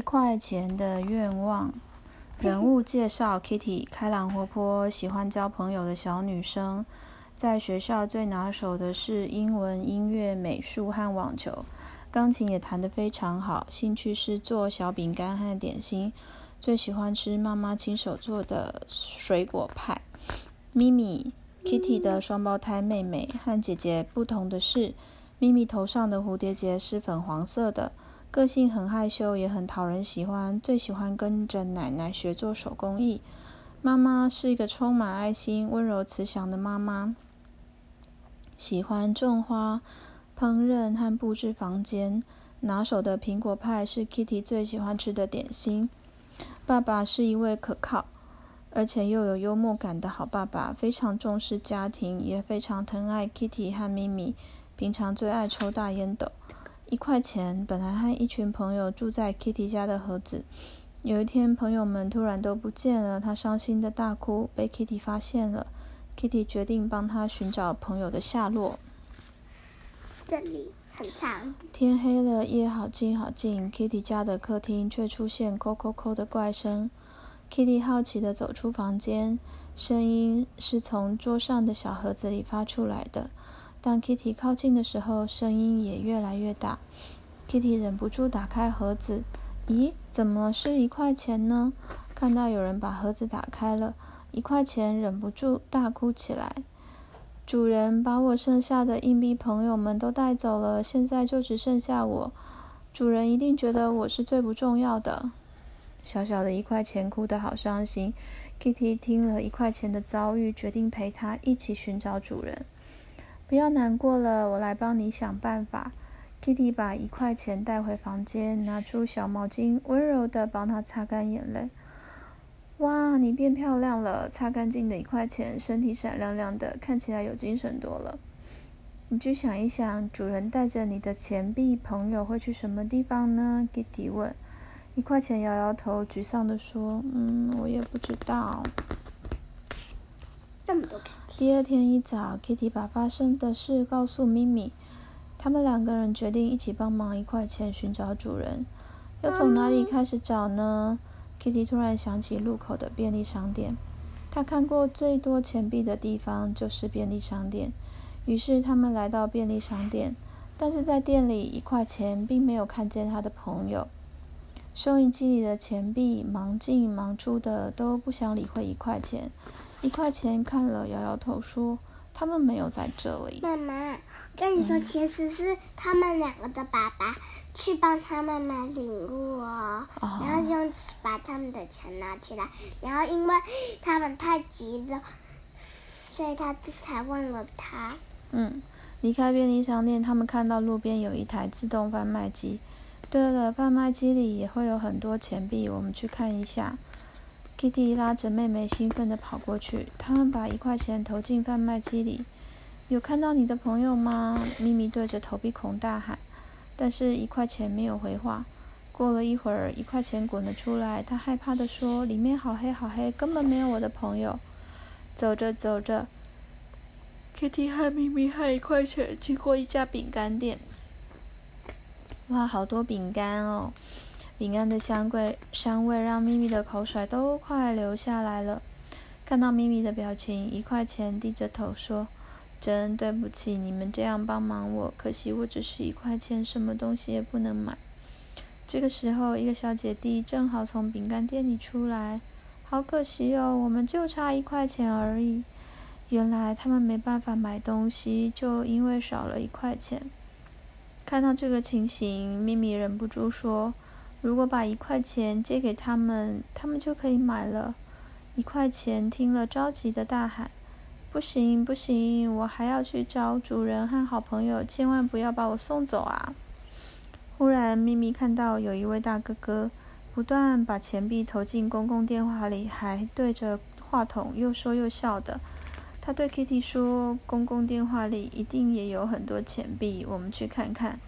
1块钱的愿望。人物介绍 ：Kitty 开朗活泼，喜欢交朋友的小女生，在学校最拿手的是英文、音乐、美术和网球，钢琴也弹得非常好。兴趣是做小饼干和点心，最喜欢吃妈妈亲手做的水果派。Mimmy Kitty 的双胞胎妹妹和姐姐不同的是，Mimmy头上的蝴蝶结是粉黄色的，个性很害羞，也很讨人喜欢，最喜欢跟着奶奶学做手工艺。妈妈是一个充满爱心、温柔慈祥的妈妈，喜欢种花、烹饪和布置房间。拿手的苹果派是 Kitty 最喜欢吃的点心。爸爸是一位可靠而且又有幽默感的好爸爸，非常重视家庭，也非常疼爱 Kitty 和 Mimmy， 平常最爱抽大烟斗。1块钱本来和一群朋友住在 Kitty 家的盒子，有一天朋友们突然都不见了，他伤心的大哭，被 Kitty 发现了。Kitty 决定帮他寻找朋友的下落。这里很长。天黑了，夜好静好静， Kitty 家的客厅却出现叩叩叩的怪声。Kitty 好奇地走出房间，声音是从桌上的小盒子里发出来的。当 Kitty 靠近的时候，声音也越来越大。Kitty 忍不住打开盒子，咦，怎么是1块钱呢？看到有人把盒子打开了，1块钱忍不住大哭起来。主人把我剩下的硬币朋友们都带走了，现在就只剩下我。主人一定觉得我是最不重要的。小小的1块钱哭得好伤心。 Kitty 听了1块钱的遭遇，决定陪他一起寻找主人。不要难过了，我来帮你想办法。 Kitty 把1块钱带回房间，拿出小毛巾温柔地帮他擦干眼泪。哇，你变漂亮了，擦干净的1块钱，身体闪亮亮的，看起来有精神多了。你去想一想，主人带着你的钱币朋友会去什么地方呢？ Kitty 问。1块钱摇摇头，沮丧地说：“我也不知道。”那么多 Kitty。第二天一早 ，Kitty 把发生的事告诉 Mimmy， 他们2个人决定一起帮忙1块钱寻找主人。要从哪里开始找呢？ Kitty 突然想起路口的便利商店，她看过最多钱币的地方就是便利商店。于是他们来到便利商店，但是在店里1块钱并没有看见他的朋友。收银机里的钱币忙进忙出的，都不想理会1块钱。1块钱看了摇摇头说：“他们没有在这里。”妈妈，跟你说，其实是他们2个的爸爸去帮他们买礼物哦，然后用把他们的钱拿起来，然后因为他们太急了，所以他才忘了他。离开便利商店，他们看到路边有一台自动贩卖机。对了，贩卖机里也会有很多钱币，我们去看一下。Kitty 拉着妹妹兴奋地跑过去，他们把1块钱投进贩卖机里。有看到你的朋友吗？ Mimmy 对着投币孔大喊，但是1块钱没有回话。过了一会儿，1块钱滚了出来，她害怕地说：“里面好黑好黑，根本没有我的朋友。”走着走着 ，Kitty 和 Mimmy 和1块钱经过一家饼干店。哇，好多饼干哦！饼干的香味让咪咪的口水都快流下来了。看到咪咪的表情，1块钱低着头说：“真对不起，你们这样帮忙我，可惜我只是1块钱，什么东西也不能买。”这个时候，一个小姐弟正好从饼干店里出来。好可惜哦，我们就差1块钱而已。原来他们没办法买东西，就因为少了1块钱。看到这个情形，咪咪忍不住说：“如果把1块钱借给他们，他们就可以买了。”1块钱听了着急的大喊：“不行不行，我还要去找主人和好朋友，千万不要把我送走啊！”忽然，咪咪看到有一位大哥哥不断把钱币投进公共电话里，还对着话筒又说又笑的。他对 Kitty 说：“公共电话里一定也有很多钱币，我们去看看。”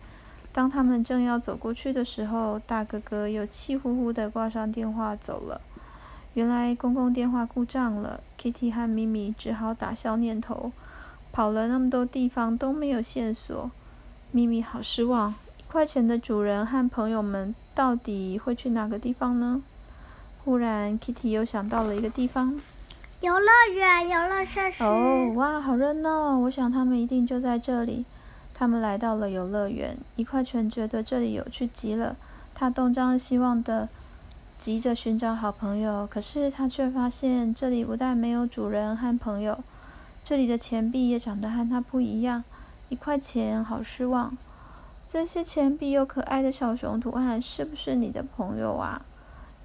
当他们正要走过去的时候，大哥哥又气呼呼地挂上电话走了。原来公共电话故障了 ，Kitty 和 Mimmy 只好打消念头。跑了那么多地方都没有线索， Mimmy 好失望。1块钱的主人和朋友们到底会去哪个地方呢？忽然 Kitty 又想到了一个地方，游乐园，游乐设施。哦，哇，好热闹，我想他们一定就在这里。他们来到了游乐园，一块全觉得这里有趣极了，他东张西望的急着寻找好朋友，可是他却发现这里不但没有主人和朋友，这里的钱币也长得和他不一样，1块钱，好失望。这些钱币有可爱的小熊图案，是不是你的朋友啊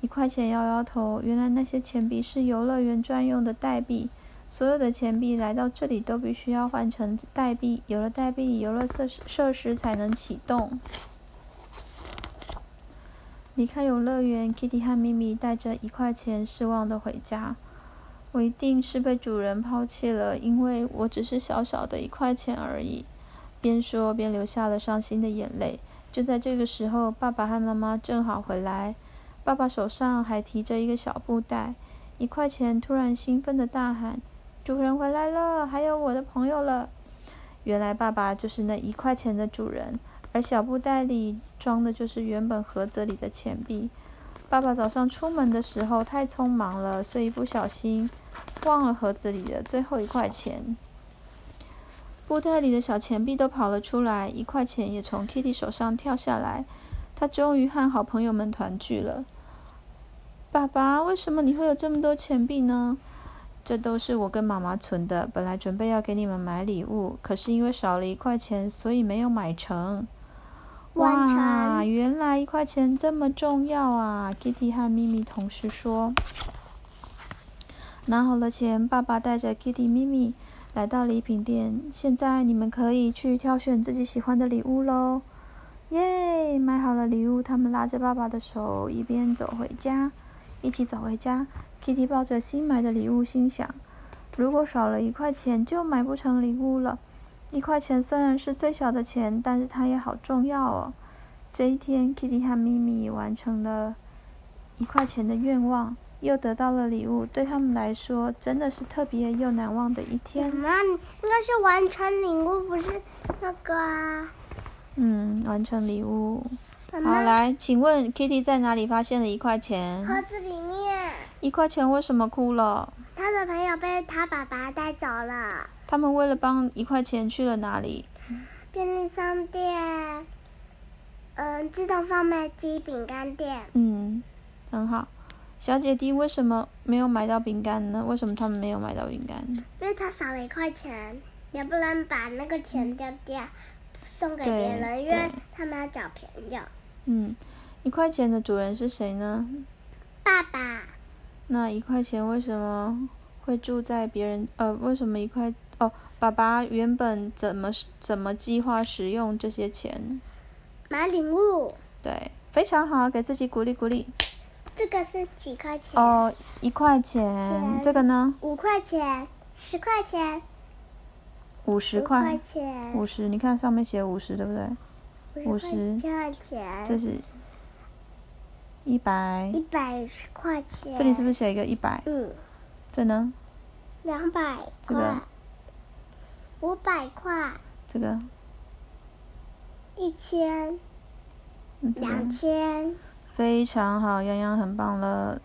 ？1块钱摇摇头，原来那些钱币是游乐园专用的代币，所有的钱币来到这里都必须要换成代币，有了代币，游乐设施才能启动。离开游乐园， Kitty 和 Mimmy 带着1块钱失望的回家。我一定是被主人抛弃了，因为我只是小小的1块钱而已。边说边流下了伤心的眼泪。就在这个时候，爸爸和妈妈正好回来，爸爸手上还提着一个小布袋。1块钱突然兴奋地大喊：“主人回来了，还有我的朋友了！”原来爸爸就是那1块钱的主人，而小布袋里装的就是原本盒子里的钱币。爸爸早上出门的时候太匆忙了，所以不小心忘了盒子里的最后1块钱。布袋里的小钱币都跑了出来，1块钱也从 Kitty 手上跳下来。他终于和好朋友们团聚了。爸爸，为什么你会有这么多钱币呢？这都是我跟妈妈存的，本来准备要给你们买礼物，可是因为少了1块钱，所以没有买成。哇，原来1块钱这么重要啊！ Kitty 和 Mimmy 同时说。拿好了钱，爸爸带着 Kitty、Mimmy 来到礼品店，现在你们可以去挑选自己喜欢的礼物喽。耶！买好了礼物，他们拉着爸爸的手，一起走回家。 Kitty 抱着新买的礼物，心想，如果少了1块钱就买不成礼物了。1块钱虽然是最小的钱，但是它也好重要哦。这一天 Kitty 和 Mimmy 完成了1块钱的愿望，又得到了礼物，对他们来说真的是特别又难忘的一天。妈妈，应该是完成礼物，不是那个啊。完成礼物。好，来，请问 Kitty 在哪里发现了1块钱？盒子里面。1块钱为什么哭了？他的朋友被他爸爸带走了。他们为了帮1块钱去了哪里？便利商店，自动贩卖机、饼干店。很好。小姐弟为什么没有买到饼干呢？为什么他们没有买到饼干？因为他少了1块钱，也不能把那个钱丢掉，送给别人，因为他们要找朋友。1块钱的主人是谁呢？爸爸。那1块钱为什么会住在别人？为什么爸爸原本怎么计划使用这些钱？买礼物。对，非常好，给自己鼓励鼓励。这个是几块钱？哦，1块钱。这个呢？5块钱，10块钱，50块钱。50，你看上面写50，对不对？50块钱。这是100。110块钱。这里是不是写一个100？这呢？200块。这个。500块。这个。1000。2000。非常好，洋洋很棒了。